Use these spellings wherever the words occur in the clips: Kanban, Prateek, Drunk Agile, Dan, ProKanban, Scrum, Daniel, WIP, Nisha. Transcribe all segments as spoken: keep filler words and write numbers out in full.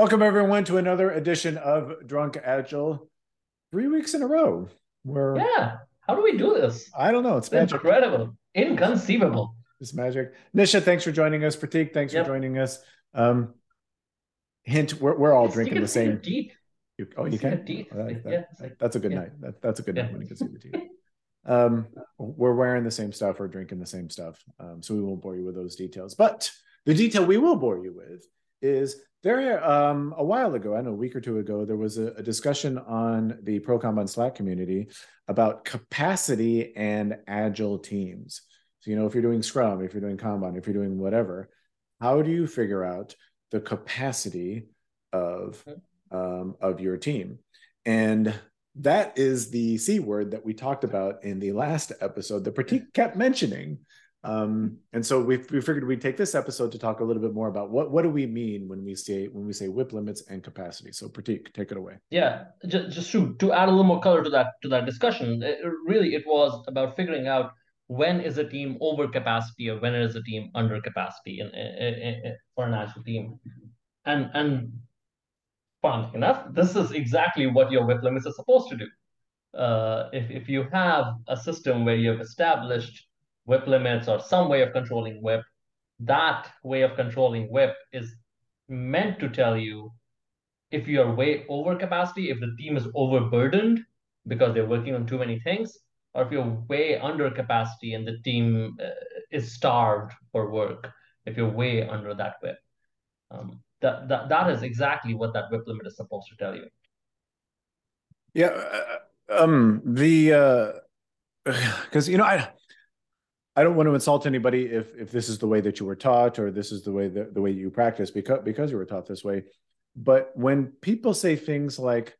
Welcome everyone to another edition of Drunk Agile. Three weeks in a row. We're, yeah. How do we do this? I don't know. It's, it's magic. Incredible. Inconceivable. It's magic. Nisha, thanks for joining us. Prateek, thanks yep. for joining us. Um, hint, we're, we're all it's drinking the same. Deep. You, oh, you it's can? Deep. Oh, that, that, yeah, like, that's a good yeah. night. That, that's a good yeah. night when you can see the teeth. Um, we're wearing the same stuff. We're drinking the same stuff. Um, so we won't bore you with those details. But the detail we will bore you with is there um, a while ago, I don't know, a week or two ago, there was a, a discussion on the ProKanban Slack community about capacity and agile teams. So, you know, if you're doing Scrum, if you're doing Kanban, if you're doing whatever, how do you figure out the capacity of, um, of your team? And that is the C word that we talked about in the last episode that Prateek kept mentioning. Um, and so we we figured we'd take this episode to talk a little bit more about what what do we mean when we say when we say W I P limits and capacity. So Prateek, take it away. Yeah, just, just to to add a little more color to that to that discussion, it, really it was about figuring out when is a team over capacity or when is a team under capacity in, in, in, for an agile team. And and fun enough, this is exactly what your W I P limits are supposed to do. Uh, if if you have a system where you have established W I P limits or some way of controlling W I P, that way of controlling W I P is meant to tell you if you are way over capacity, if the team is overburdened because they're working on too many things, or if you're way under capacity and the team uh, is starved for work, if you're way under that W I P. Um, that, that, that is exactly what that W I P limit is supposed to tell you. Yeah, uh, um, the, because, uh, you know, I... I don't want to insult anybody if if this is the way that you were taught or this is the way that the way you practice because because you were taught this way. But when people say things like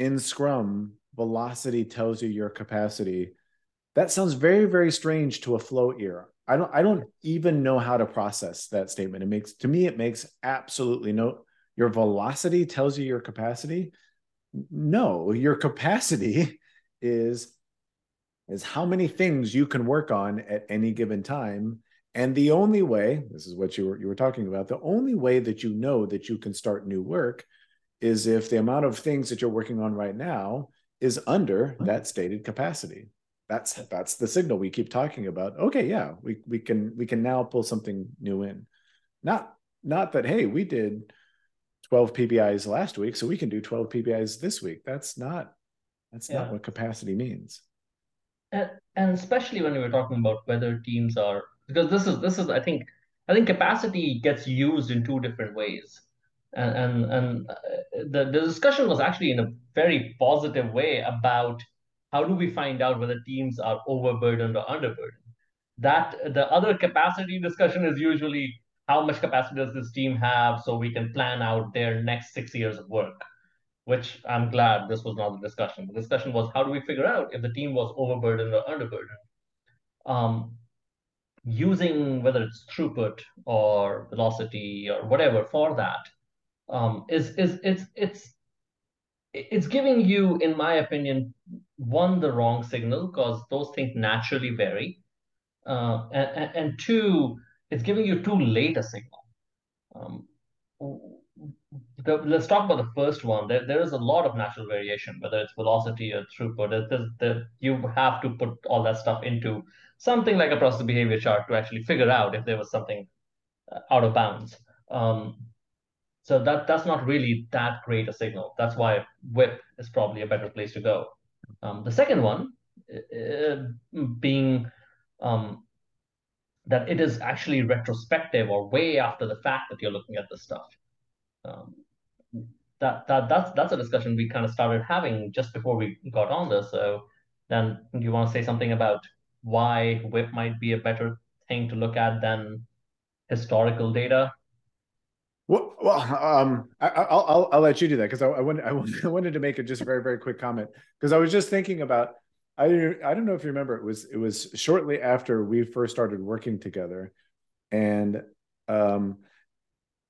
in Scrum, velocity tells you your capacity, that sounds very, very strange to a flow ear. I don't I don't even know how to process that statement. It makes to me, it makes absolutely no your velocity tells you your capacity. No, your capacity is is how many things you can work on at any given time. And the only way, this is what you were, you were talking about, the only way that you know that you can start new work is if the amount of things that you're working on right now is under that stated capacity. That's that's the signal we keep talking about. Okay, yeah, we we can we can now pull something new in. Not, not that, hey, we did twelve P B Is last week, so we can do twelve P B Is this week. That's not that's yeah. not what capacity means. And especially when we were talking about whether teams are, because this is this is I think I think capacity gets used in two different ways, and and, and the, the discussion was actually in a very positive way about how do we find out whether teams are overburdened or underburdened. That the other capacity discussion is usually how much capacity does this team have so we can plan out their next six years of work. Which I'm glad this was not the discussion. The discussion was how do we figure out if the team was overburdened or underburdened? Um, using whether it's throughput or velocity or whatever for that um, is is it's it's it's giving you, in my opinion, one, the wrong signal because those things naturally vary, uh, and, and two, it's giving you too late a signal. Um, The, let's talk about the first one. There, there is a lot of natural variation, whether it's velocity or throughput. It, it, it, you have to put all that stuff into something like a process behavior chart to actually figure out if there was something out of bounds. Um, so that that's not really that great a signal. That's why W I P is probably a better place to go. Um, the second one uh, being um, that it is actually retrospective or way after the fact that you're looking at this stuff. Um, that that that's that's a discussion we kind of started having just before we got on this. So then, do you want to say something about why W I P might be a better thing to look at than historical data? Well, well um, I, I'll, I'll I'll let you do that because I, I wanted I wanted to make a just very very quick comment because I was just thinking about I I don't know if you remember it was it was shortly after we first started working together, and um.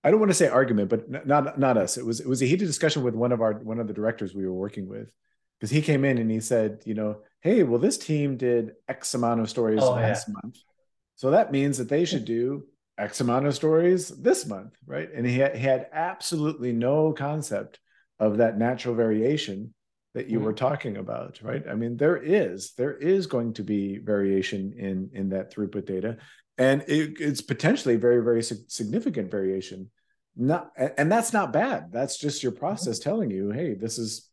I don't want to say argument, but not not us. It was it was a heated discussion with one of our one of the directors we were working with, because he came in and he said, you know, hey, well, this team did X amount of stories oh, last yeah. month, so that means that they should do X amount of stories this month, right? And he had, he had absolutely no concept of that natural variation that you mm-hmm. were talking about, right? I mean, there is, there is going to be variation in, in that throughput data. And it, it's potentially very, very significant variation. Not, and that's not bad. That's just your process telling you, hey, this is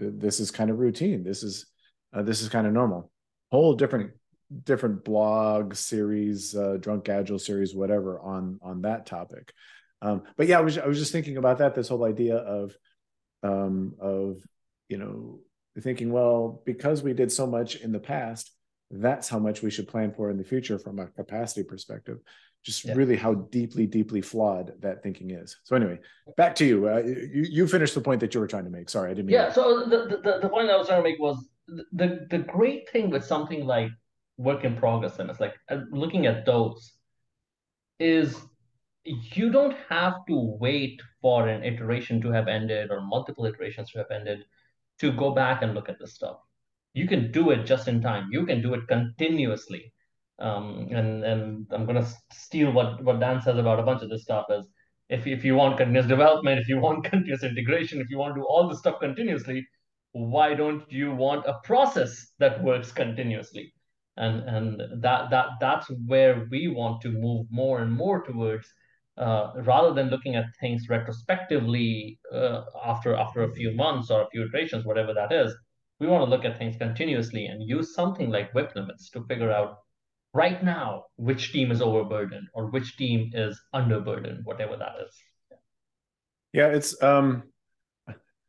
this is kind of routine. This is uh, this is kind of normal. Whole different different blog series, uh, Drunk Agile series, whatever on on that topic. Um, but yeah, I was I was just thinking about that. This whole idea of um, of you know thinking, well, because we did so much in the past, that's how much we should plan for in the future from a capacity perspective. Just yeah. really how deeply, deeply flawed that thinking is. So anyway, back to you. Uh, you, you finished the point that you were trying to make. Sorry, I didn't mean Yeah, that. So the, the, the point I was trying to make was the, the great thing with something like work in progress, and it's like looking at those, is you don't have to wait for an iteration to have ended or multiple iterations to have ended to go back and look at this stuff. You can do it just in time. You can do it continuously. Um, and, and I'm going to steal what, what Dan says about a bunch of this stuff is if, if you want continuous development, if you want continuous integration, if you want to do all this stuff continuously, why don't you want a process that works continuously? And and that that that's where we want to move more and more towards, uh, rather than looking at things retrospectively uh, after after a few months or a few iterations, whatever that is. We want to look at things continuously and use something like W I P limits to figure out right now, which team is overburdened or which team is underburdened, whatever that is. Yeah, it's um,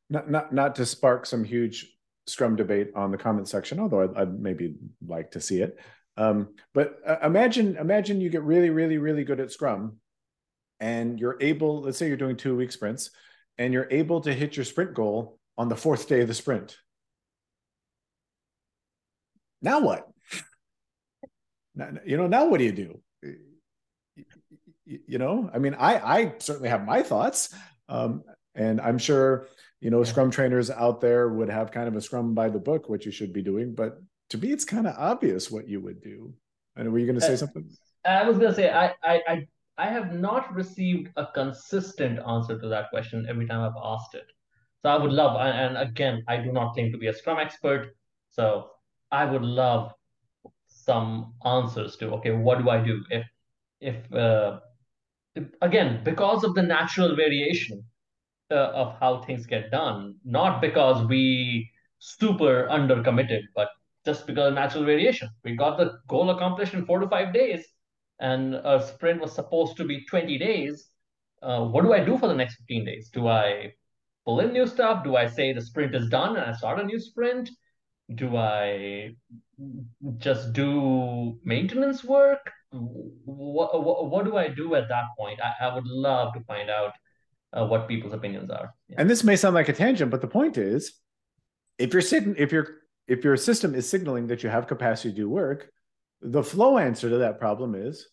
not not not to spark some huge Scrum debate on the comment section, although I'd, I'd maybe like to see it. Um, but uh, imagine imagine you get really, really, really good at Scrum, and you're able. Let's say you're doing two week sprints, and you're able to hit your sprint goal on the fourth day of the sprint. Now what? You know, now what do you do? You know, I mean, I, I certainly have my thoughts. Um, and I'm sure, you know, Scrum trainers out there would have kind of a Scrum by the book, what you should be doing. But to me, it's kind of obvious what you would do. And were you going to say something? I was going to say, I, I, I have not received a consistent answer to that question every time I've asked it. So I would love, and again, I do not claim to be a Scrum expert. So I would love some answers to, okay, what do I do if, if, uh, if again, because of the natural variation uh, of how things get done, not because we super undercommitted, but just because of natural variation. We got the goal accomplished in four to five days, and a sprint was supposed to be twenty days. Uh, what do I do for the next fifteen days? Do I pull in new stuff? Do I say the sprint is done and I start a new sprint? Do I just do maintenance work? What, what, what do I do at that point? I, I would love to find out uh, what people's opinions are. Yeah. And this may sound like a tangent, but the point is, if you're sitting, if you're, if your system is signaling that you have capacity to do work, the flow answer to that problem is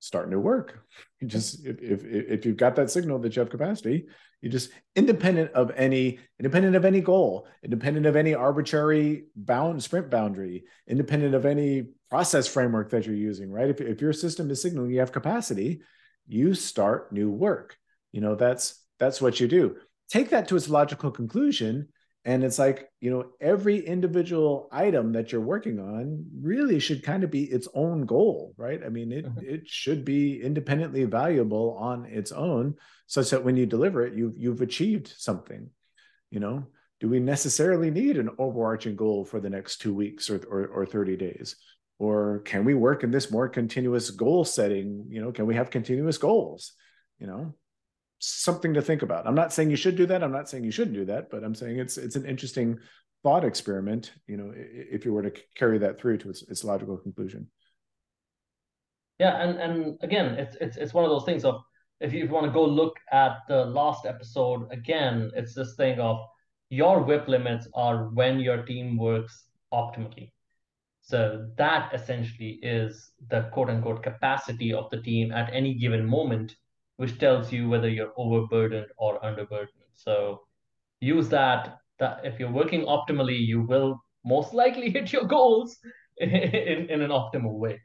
start new work. You just if, if if you've got that signal that you have capacity, you just independent of any independent of any goal, independent of any arbitrary bound sprint boundary, independent of any process framework that you're using, right? If if your system is signaling you have capacity, you start new work. You know, that's that's what you do. Take that to its logical conclusion. And it's like, you know, every individual item that you're working on really should kind of be its own goal, right? I mean, it, mm-hmm. it should be independently valuable on its own, such that when you deliver it, you've, you've achieved something. You know, do we necessarily need an overarching goal for the next two weeks or, or, or thirty days? Or can we work in this more continuous goal setting? You know, can we have continuous goals, you know? Something to think about. I'm not saying you should do that. I'm not saying you shouldn't do that, but I'm saying it's it's an interesting thought experiment, you know, if you were to carry that through to its, its logical conclusion. Yeah, and and again, it's it's it's one of those things of, if you want to go look at the last episode, again, it's this thing of your W I P limits are when your team works optimally. So that essentially is the quote-unquote capacity of the team at any given moment, which tells you whether you're overburdened or underburdened. So use that, that if you're working optimally, you will most likely hit your goals in, in an optimal way.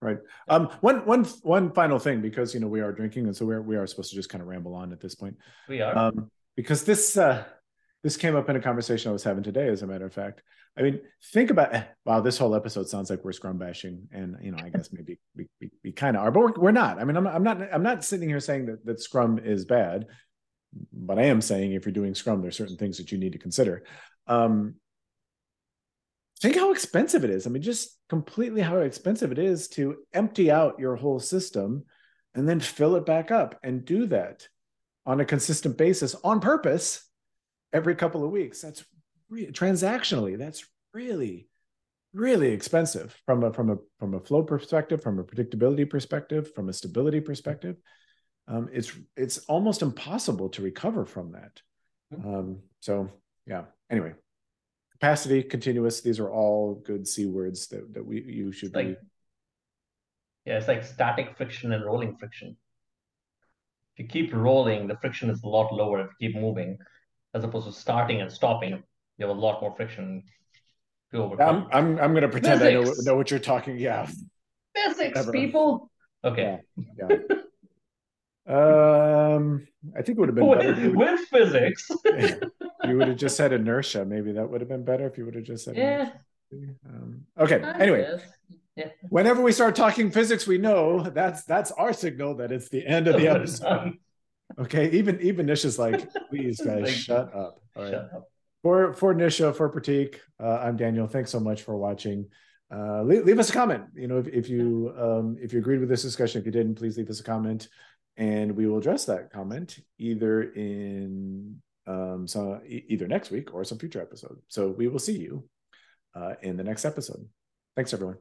Right. Um, one, one, one final thing, because, you know, we are drinking, and so we're, we are supposed to just kind of ramble on at this point. We are. Um, because this, uh, this came up in a conversation I was having today, as a matter of fact. I mean, think about, wow, this whole episode sounds like we're scrum bashing, and, you know, I guess maybe we, we, we kind of are, but we're, we're not. I mean, I'm not, I'm not, I'm not sitting here saying that, that scrum is bad, but I am saying if you're doing scrum, there's certain things that you need to consider. Um, Think how expensive it is. I mean, just completely how expensive it is to empty out your whole system and then fill it back up, and do that on a consistent basis on purpose every couple of weeks. That's re- transactionally, that's really, really expensive from a, from a, from a flow perspective, from a predictability perspective, from a stability perspective. Um, it's, it's almost impossible to recover from that. Um, so yeah, anyway. Capacity, continuous, these are all good C words that, that we you should like, be. Yeah, it's like static friction and rolling friction. If you keep rolling, the friction is a lot lower. If you keep moving, as opposed to starting and stopping, you have a lot more friction to overcome. I'm, I'm, I'm going to pretend Physics. I know, know what you're talking. Yeah. Physics, Never. people. Okay. Yeah. yeah. Um, I think it would have been better. With, with physics. You would have just said inertia. Maybe that would have been better if you would have just said yeah. Um, okay, I anyway. Yeah. Whenever we start talking physics, we know that's that's our signal that it's the end of the episode. Okay, even, even Nisha's like, please guys, like, shut up. All right. Shut up. For, for Nisha, for Prateek, uh, I'm Daniel. Thanks so much for watching. Uh, leave, leave us a comment. You know, if, if, you, um, if you agreed with this discussion, if you didn't, please leave us a comment. And we will address that comment either in um, some, either next week or some future episode. So we will see you uh, in the next episode. Thanks, everyone.